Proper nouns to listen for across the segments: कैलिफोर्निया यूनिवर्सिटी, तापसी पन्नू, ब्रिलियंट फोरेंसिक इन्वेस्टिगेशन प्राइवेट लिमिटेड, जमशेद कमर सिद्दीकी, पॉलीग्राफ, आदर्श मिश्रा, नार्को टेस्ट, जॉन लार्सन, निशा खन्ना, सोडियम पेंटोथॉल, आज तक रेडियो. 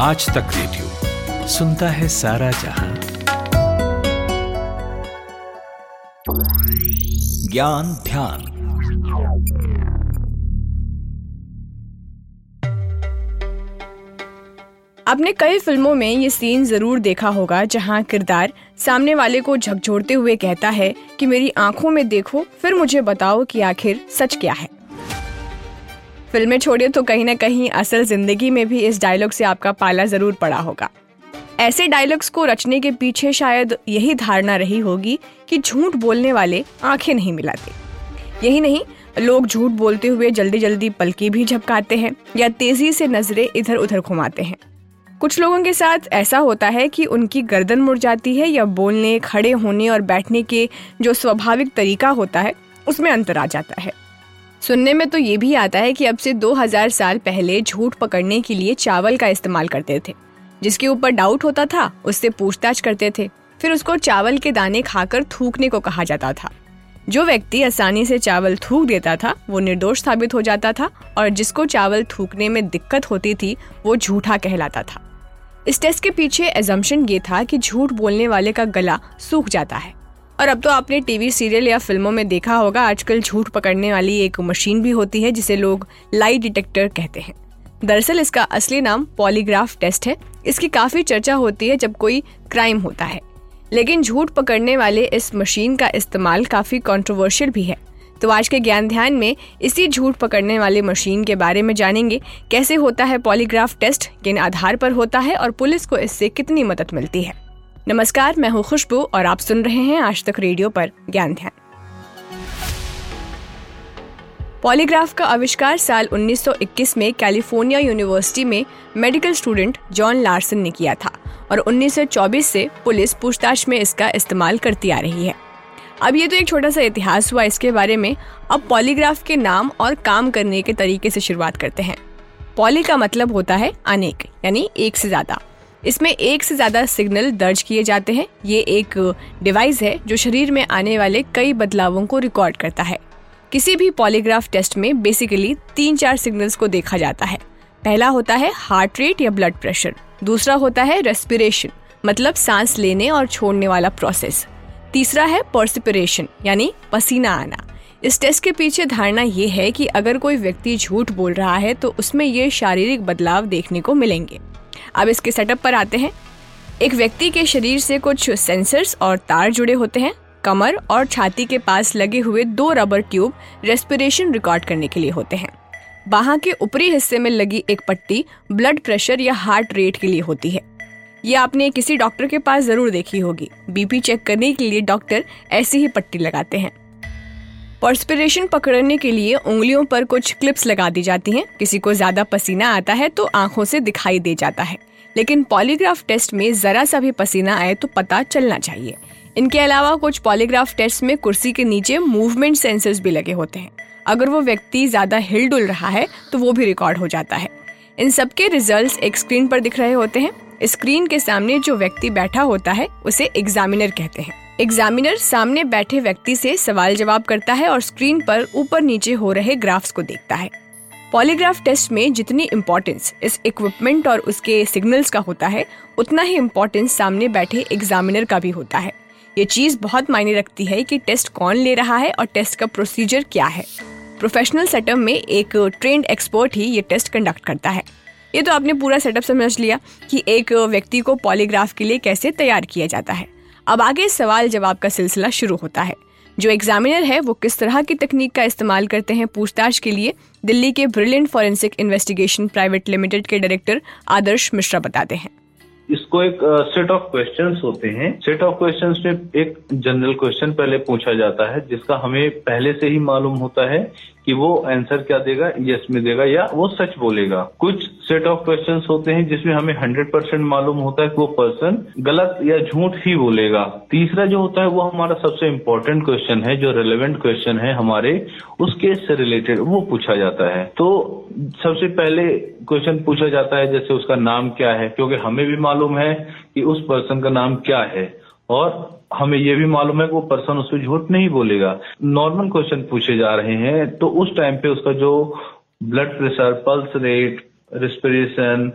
आज तक रेडियो सुनता है सारा जहां। ज्ञान ध्यान। आपने कई फिल्मों में ये सीन जरूर देखा होगा जहां किरदार सामने वाले को झकझोरते हुए कहता है कि मेरी आंखों में देखो फिर मुझे बताओ कि आखिर सच क्या है। फिल्में छोड़िए तो कहीं ना कहीं असल जिंदगी में भी इस डायलॉग से आपका पाला जरूर पड़ा होगा। ऐसे डायलॉग्स को रचने के पीछे शायद यही धारणा रही होगी कि झूठ बोलने वाले आंखें नहीं मिलाते। यही नहीं, लोग झूठ बोलते हुए जल्दी जल्दी पलकी भी झपकाते हैं या तेजी से नजरें इधर उधर घुमाते हैं। कुछ लोगों के साथ ऐसा होता है कि उनकी गर्दन मुड़ जाती है या बोलने, खड़े होने और बैठने के जो स्वाभाविक तरीका होता है उसमें अंतर आ जाता है। सुनने में तो ये भी आता है कि अब से 2000 साल पहले झूठ पकड़ने के लिए चावल का इस्तेमाल करते थे। जिसके ऊपर डाउट होता था उससे पूछताछ करते थे, फिर उसको चावल के दाने खाकर थूकने को कहा जाता था। जो व्यक्ति आसानी से चावल थूक देता था वो निर्दोष साबित हो जाता था और जिसको चावल थूकने में दिक्कत होती थी वो झूठा कहलाता था। इस टेस्ट के पीछे एजम्पशन ये था कि झूठ बोलने वाले का गला सूख जाता है। और अब तो आपने टीवी सीरियल या फिल्मों में देखा होगा, आजकल झूठ पकड़ने वाली एक मशीन भी होती है जिसे लोग लाई डिटेक्टर कहते हैं। दरअसल इसका असली नाम पॉलीग्राफ टेस्ट है। इसकी काफी चर्चा होती है जब कोई क्राइम होता है, लेकिन झूठ पकड़ने वाले इस मशीन का इस्तेमाल काफी कंट्रोवर्शियल भी है। तो आज के ज्ञान ध्यान में इसी झूठ पकड़ने वाले मशीन के बारे में जानेंगे, कैसे होता है पॉलीग्राफ टेस्ट, किन आधार पर होता है और पुलिस को इससे कितनी मदद मिलती है। नमस्कार, मैं हूँ खुशबू और आप सुन रहे हैं आज तक रेडियो पर ज्ञान ध्यान। पॉलीग्राफ का आविष्कार साल 1921 में कैलिफोर्निया यूनिवर्सिटी में मेडिकल स्टूडेंट जॉन लार्सन ने किया था और 1924 से पुलिस पूछताछ में इसका इस्तेमाल करती आ रही है। अब ये तो एक छोटा सा इतिहास हुआ इसके बारे में। अब पॉलीग्राफ के नाम और काम करने के तरीके से शुरुआत करते हैं। पॉली का मतलब होता है अनेक, यानी एक से ज्यादा। इसमें एक से ज्यादा सिग्नल दर्ज किए जाते हैं। ये एक डिवाइस है जो शरीर में आने वाले कई बदलावों को रिकॉर्ड करता है। किसी भी पॉलीग्राफ टेस्ट में बेसिकली 3-4 सिग्नल्स को देखा जाता है। पहला होता है हार्ट रेट या ब्लड प्रेशर, दूसरा होता है रेस्पिरेशन, मतलब सांस लेने और छोड़ने वाला प्रोसेस, तीसरा है पर्सिपिरेशन यानी पसीना आना। इस टेस्ट के पीछे धारणा ये है कि अगर कोई व्यक्ति झूठ बोल रहा है तो उसमें ये शारीरिक बदलाव देखने को मिलेंगे। अब इसके सेटअप पर आते हैं। एक व्यक्ति के शरीर से कुछ सेंसर्स और तार जुड़े होते हैं। कमर और छाती के पास लगे हुए 2 रबर ट्यूब रेस्पिरेशन रिकॉर्ड करने के लिए होते हैं। बाह के ऊपरी हिस्से में लगी एक पट्टी ब्लड प्रेशर या हार्ट रेट के लिए होती है। ये आपने किसी डॉक्टर के पास जरूर देखी होगी। बीपी चेक करने के लिए डॉक्टर ऐसी ही पट्टी लगाते हैं। पर्सपिरेशन पकड़ने के लिए उंगलियों पर कुछ क्लिप्स लगा दी जाती हैं। किसी को ज्यादा पसीना आता है तो आंखों से दिखाई दे जाता है, लेकिन पॉलीग्राफ टेस्ट में जरा सा भी पसीना आए तो पता चलना चाहिए। इनके अलावा कुछ पॉलीग्राफ टेस्ट में कुर्सी के नीचे मूवमेंट सेंसर्स भी लगे होते हैं। अगर वो व्यक्ति ज्यादा हिल डुल रहा है तो वो भी रिकॉर्ड हो जाता है। इन सबके रिजल्ट्स एक स्क्रीन पर दिख रहे होते हैं। स्क्रीन के सामने जो व्यक्ति बैठा होता है उसे एग्जामिनर कहते हैं। एग्जामिनर सामने बैठे व्यक्ति से सवाल जवाब करता है और स्क्रीन पर ऊपर नीचे हो रहे ग्राफ्स को देखता है। पॉलीग्राफ टेस्ट में जितनी इम्पोर्टेंस इस इक्विपमेंट और उसके सिग्नल्स का होता है, उतना ही इम्पोर्टेंस सामने बैठे एग्जामिनर का भी होता है। ये चीज बहुत मायने रखती है कि टेस्ट कौन ले रहा है और टेस्ट का प्रोसीजर क्या है। प्रोफेशनल सेटअप में एक ट्रेंड एक्सपर्ट ही ये टेस्ट कंडक्ट करता है। ये तो आपने पूरा सेटअप समझ लिया कि एक व्यक्ति को पॉलीग्राफ के लिए कैसे तैयार किया जाता है। अब आगे सवाल जवाब का सिलसिला शुरू होता है। जो एग्जामिनर है वो किस तरह की तकनीक का इस्तेमाल करते हैं पूछताछ के लिए, दिल्ली के ब्रिलियंट फोरेंसिक इन्वेस्टिगेशन प्राइवेट लिमिटेड के डायरेक्टर आदर्श मिश्रा बताते हैं। इसको एक सेट ऑफ क्वेश्चंस होते हैं। सेट ऑफ क्वेश्चंस में एक जनरल क्वेश्चन पहले पूछा जाता है जिसका हमें पहले से ही मालूम होता है कि वो आंसर क्या देगा, यस में देगा या वो सच बोलेगा। कुछ सेट ऑफ क्वेश्चंस होते हैं जिसमें हमें 100% मालूम होता है कि वो पर्सन गलत या झूठ ही बोलेगा। तीसरा जो होता है वो हमारा सबसे इम्पोर्टेंट क्वेश्चन है, जो रेलेवेंट क्वेश्चन है हमारे उस केस से रिलेटेड, वो पूछा जाता है। तो सबसे पहले क्वेश्चन पूछा जाता है जैसे उसका नाम क्या है, क्योंकि हमें भी मालूम है कि उस पर्सन का नाम क्या है और हमें यह भी मालूम है कि वो पर्सन उसमें झूठ नहीं बोलेगा। नॉर्मल क्वेश्चन पूछे जा रहे हैं तो उस टाइम पे उसका जो blood pressure, pulse rate, respiration,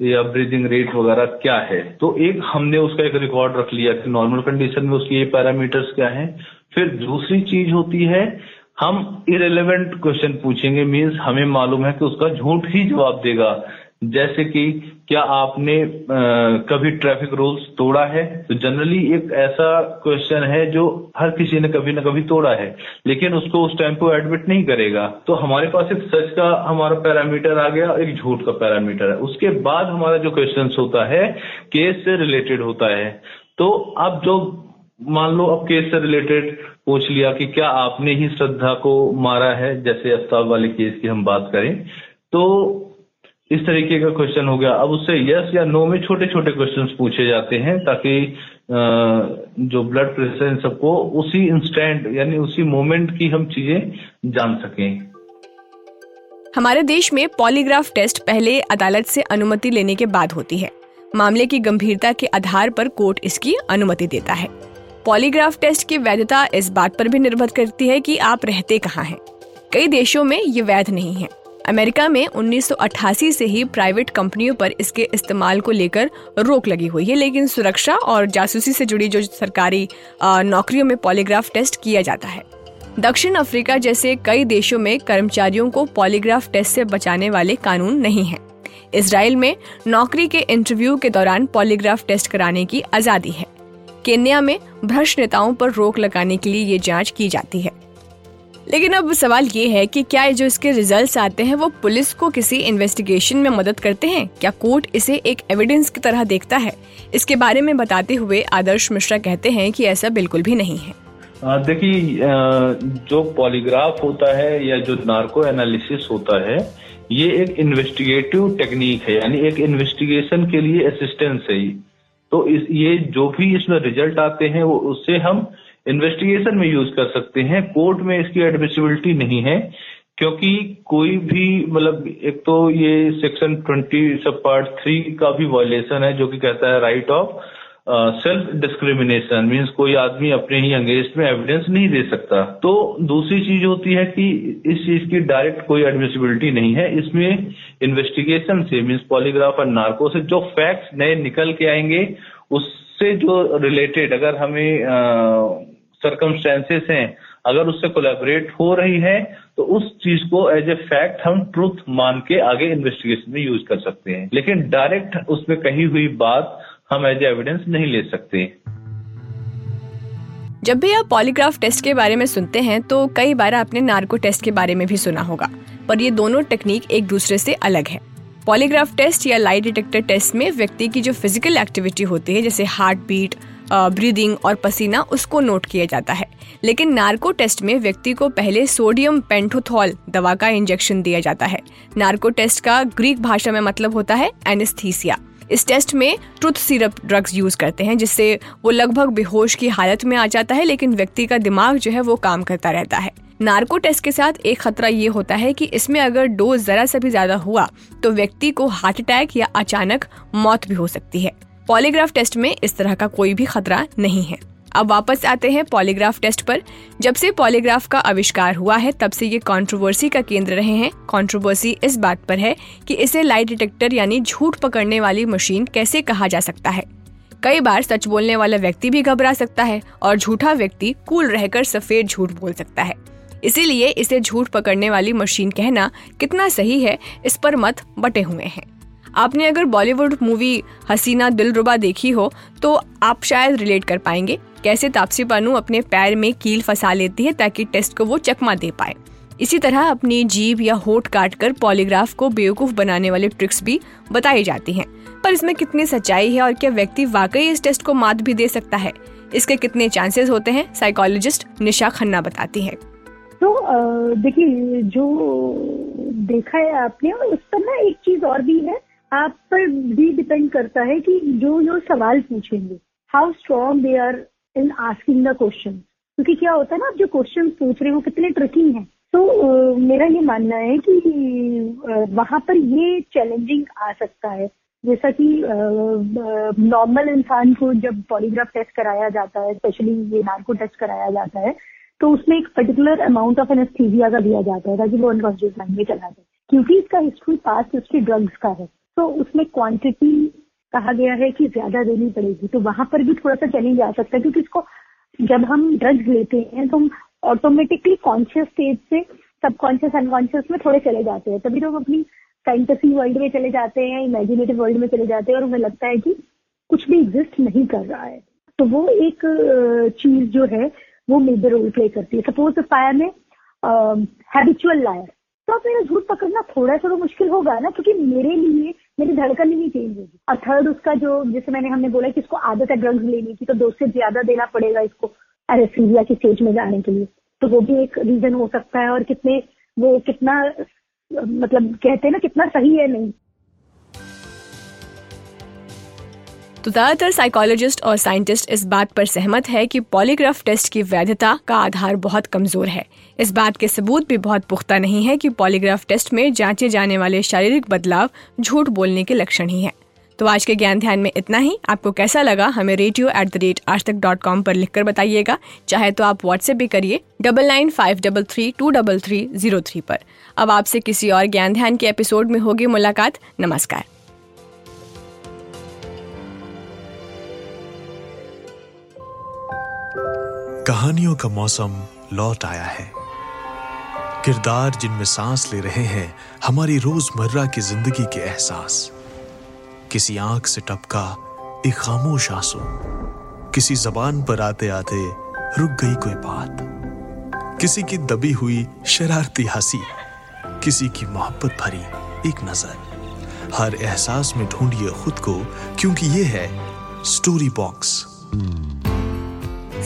या ब्रीदिंग रेट वगैरह क्या है। तो एक हमने उसका एक रिकॉर्ड रख लिया कि नॉर्मल कंडीशन में उसके ये पैरामीटर्स क्या हैं। फिर दूसरी चीज होती है हम इरेलेवेंट क्वेश्चन पूछेंगे, मीन्स हमें मालूम है कि उसका झूठ ही जवाब देगा। जैसे कि क्या आपने कभी ट्रैफिक रूल्स तोड़ा है, तो जनरली एक ऐसा क्वेश्चन है जो हर किसी ने कभी ना कभी तोड़ा है, लेकिन उसको उस टाइम पर एडमिट नहीं करेगा। तो हमारे पास एक सच का हमारा पैरामीटर आ गया, एक झूठ का पैरामीटर है। उसके बाद हमारा जो क्वेश्चन होता है केस से रिलेटेड होता है। तो अब जो मान लो अब केस से रिलेटेड पूछ लिया कि क्या आपने ही श्रद्धा को मारा है, जैसे अस्ताव वाले केस की हम बात करें, तो इस तरीके का क्वेश्चन हो गया। अब उससे यस या नो में छोटे छोटे क्वेश्चंस पूछे जाते हैं ताकि जो ब्लड प्रेशर इन सबको उसी इंस्टेंट यानी उसी मोमेंट की हम चीजें जान सकें। हमारे देश में पॉलीग्राफ टेस्ट पहले अदालत से अनुमति लेने के बाद होती है। मामले की गंभीरता के आधार पर कोर्ट इसकी अनुमति देता है। पॉलीग्राफ टेस्ट की वैधता इस बात पर भी निर्भर करती है कि आप रहते कहाँ हैं। कई देशों में ये वैध नहीं है। अमेरिका में 1988 से ही प्राइवेट कंपनियों पर इसके इस्तेमाल को लेकर रोक लगी हुई है, लेकिन सुरक्षा और जासूसी से जुड़ी जो सरकारी नौकरियों में पॉलीग्राफ टेस्ट किया जाता है। दक्षिण अफ्रीका जैसे कई देशों में कर्मचारियों को पॉलीग्राफ टेस्ट से बचाने वाले कानून नहीं है। इसराइल में नौकरी के इंटरव्यू के दौरान पॉलीग्राफ टेस्ट कराने की आज़ादी है। केन्या में भ्रष्ट नेताओं पर रोक लगाने के लिए ये जांच की जाती है। लेकिन अब सवाल ये है कि क्या जो इसके रिजल्ट्स आते हैं वो पुलिस को किसी इन्वेस्टिगेशन में मदद करते हैं? क्या कोर्ट इसे एक एविडेंस की तरह देखता है? इसके बारे में बताते हुए आदर्श मिश्रा कहते हैं कि ऐसा बिल्कुल भी नहीं है। देखिए, जो पॉलीग्राफ होता है या जो नार्को एनालिसिस होता है, ये एक इन्वेस्टिगेटिव टेक्निक है, यानी एक इन्वेस्टिगेशन के लिए असिस्टेंस है। तो ये जो भी इसमें रिजल्ट आते हैं वो उससे हम इन्वेस्टिगेशन में यूज कर सकते हैं। कोर्ट में इसकी एडमिसिबिलिटी नहीं है, क्योंकि कोई भी मतलब एक तो ये सेक्शन 20(3) का भी वायलेशन है, जो कि कहता है right of self discrimination, means कोई आदमी अपने ही अंगेंस्ट में एविडेंस नहीं दे सकता। तो दूसरी चीज होती है कि इस चीज की डायरेक्ट कोई एडमिसिबिलिटी नहीं है। इसमें इन्वेस्टिगेशन से मीन्स पॉलीग्राफ और नार्को से जो फैक्ट्स नए निकल के आएंगे, उससे जो रिलेटेड अगर हमें सर्कमस्टेंसेस हैं, अगर उससे कोलैबोरेट हो रही है, तो उस चीज को एज ए फैक्ट हम ट्रूथ मान के आगे इन्वेस्टिगेशन में यूज कर सकते हैं, लेकिन डायरेक्ट उसमें कही हुई बात हम एज एविडेंस नहीं ले सकते। जब भी आप पॉलीग्राफ टेस्ट के बारे में सुनते हैं तो कई बार आपने नार्को टेस्ट के बारे में भी सुना होगा, पर ये दोनों टेक्निक एक दूसरे से अलग है। पॉलीग्राफ टेस्ट या लाई डिटेक्टर टेस्ट में व्यक्ति की जो फिजिकल एक्टिविटी होती है, जैसे हार्ट बीट, ब्रीदिंग और पसीना, उसको नोट किया जाता है। लेकिन नार्को टेस्ट में व्यक्ति को पहले सोडियम पेंटोथॉल दवा का इंजेक्शन दिया जाता है। नार्को टेस्ट का ग्रीक भाषा में मतलब होता है एनेस्थीसिया। इस टेस्ट में ट्रुथ सीरप ड्रग्स यूज करते हैं, जिससे वो लगभग बेहोश की हालत में आ जाता है, लेकिन व्यक्ति का दिमाग जो है वो काम करता रहता है। नार्को टेस्ट के साथ एक खतरा ये होता है कि इसमें अगर डोज जरा सा भी ज्यादा हुआ तो व्यक्ति को हार्ट अटैक या अचानक मौत भी हो सकती है। पॉलीग्राफ टेस्ट में इस तरह का कोई भी खतरा नहीं है। अब वापस आते हैं पॉलीग्राफ टेस्ट पर। जब से पॉलीग्राफ का आविष्कार हुआ है तब से ये कंट्रोवर्सी का केंद्र रहे हैं। कंट्रोवर्सी इस बात पर है कि इसे लाई डिटेक्टर यानी झूठ पकड़ने वाली मशीन कैसे कहा जा सकता है। कई बार सच बोलने वाला व्यक्ति भी घबरा सकता है और झूठा व्यक्ति कूल रहकर सफेद झूठ बोल सकता है। इसीलिए इसे झूठ पकड़ने वाली मशीन कहना कितना सही है, इस पर मत बटे हुए हैं। आपने अगर बॉलीवुड मूवी हसीना दिलरुबा देखी हो तो आप शायद रिलेट कर पाएंगे कैसे तापसी पन्नू अपने पैर में कील फंसा लेती है ताकि टेस्ट को वो चकमा दे पाए। इसी तरह अपनी जीभ या होंठ काटकर पॉलीग्राफ को बेवकूफ बनाने वाले ट्रिक्स भी बताई जाती हैं। पर इसमें कितनी सच्चाई है और क्या व्यक्ति वाकई इस टेस्ट को मात भी दे सकता है? इसके कितने चांसेस होते हैं? साइकोलॉजिस्ट निशा खन्ना बताती है। तो देखिए, जो देखा है आपने, उस पर ना एक चीज और भी है, आप पर भी डिपेंड करता है कि जो सवाल पूछेंगे, how strong they are in asking the question. क्योंकि क्या होता है ना, आप जो क्वेश्चन पूछ रहे हो कितने ट्रिकी हैं। तो मेरा ये मानना है कि वहां पर ये चैलेंजिंग आ सकता है। जैसा कि नॉर्मल इंसान को जब पॉलीग्राफ टेस्ट कराया जाता है, स्पेशली ये नार्को टेस्ट कराया जाता है, तो उसमें एक पर्टिकुलर अमाउंट ऑफ एनेस्थीसिया का दिया जाता है ताकि वो अनकॉन्शियस माइंड में चला जाए, क्योंकि इसका हिस्ट्री पास्ट उसके ड्रग्स का है। तो उसमें क्वांटिटी कहा गया है कि ज्यादा देनी पड़ेगी, तो वहां पर भी थोड़ा सा चैलेंज आ सकता है, क्योंकि इसको जब हम ड्रग्स लेते हैं तो हम ऑटोमेटिकली कॉन्शियस स्टेज से सबकॉन्शियस अनकॉन्शियस में थोड़े चले जाते हैं, तभी तो हम अपनी फैंटेसी वर्ल्ड में चले जाते हैं, इमेजिनेटिव वर्ल्ड में चले जाते हैं और हमें लगता है कि कुछ भी एग्जिस्ट नहीं कर रहा है। तो वो एक चीज जो है वो मेजर रोल प्ले करती है। Suppose if I am habitual liar, तो आप मेरा झूठ पकड़ना थोड़ा सा तो मुश्किल होगा ना, क्योंकि मेरे लिए मेरी धड़कन ही नहीं चेंज होगी। और थर्ड उसका जो जैसे हमने बोला कि इसको आदत है ड्रग्स लेने की, तो डोज से ज्यादा देना पड़ेगा इसको एनेस्थीसिया की स्टेज में जाने के लिए, तो वो भी एक रीजन हो सकता है। और कितने वो कितना कहते हैं ना कितना सही है नहीं। तो ज्यादातर साइकोलॉजिस्ट और साइंटिस्ट इस बात पर सहमत है कि पॉलीग्राफ टेस्ट की वैधता का आधार बहुत कमजोर है। इस बात के सबूत भी बहुत पुख्ता नहीं है कि पॉलीग्राफ टेस्ट में जांचे जाने वाले शारीरिक बदलाव झूठ बोलने के लक्षण ही हैं। तो आज के ज्ञान ध्यान में इतना ही। आपको कैसा लगा हमें radio@aajtak.com पर लिखकर बताइएगा। चाहे तो आप व्हाट्सएप भी करिए 9953323303 पर। अब आपसे किसी और ज्ञान ध्यान के एपिसोड में होगी मुलाकात। नमस्कार। कहानियों का मौसम लौट आया है। किरदार जिनमें सांस ले रहे हैं हमारी रोजमर्रा की जिंदगी के एहसास। किसी आंख से टपका एक खामोश आंसू, किसी जबान पर आते आते रुक गई कोई बात, किसी की दबी हुई शरारती हंसी, किसी की मोहब्बत भरी एक नजर। हर एहसास में ढूंढिए खुद को, क्योंकि ये है story box.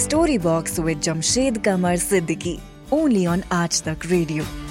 Story Box with Jamshed Kamar Siddiqui, only on आज तक रेडियो।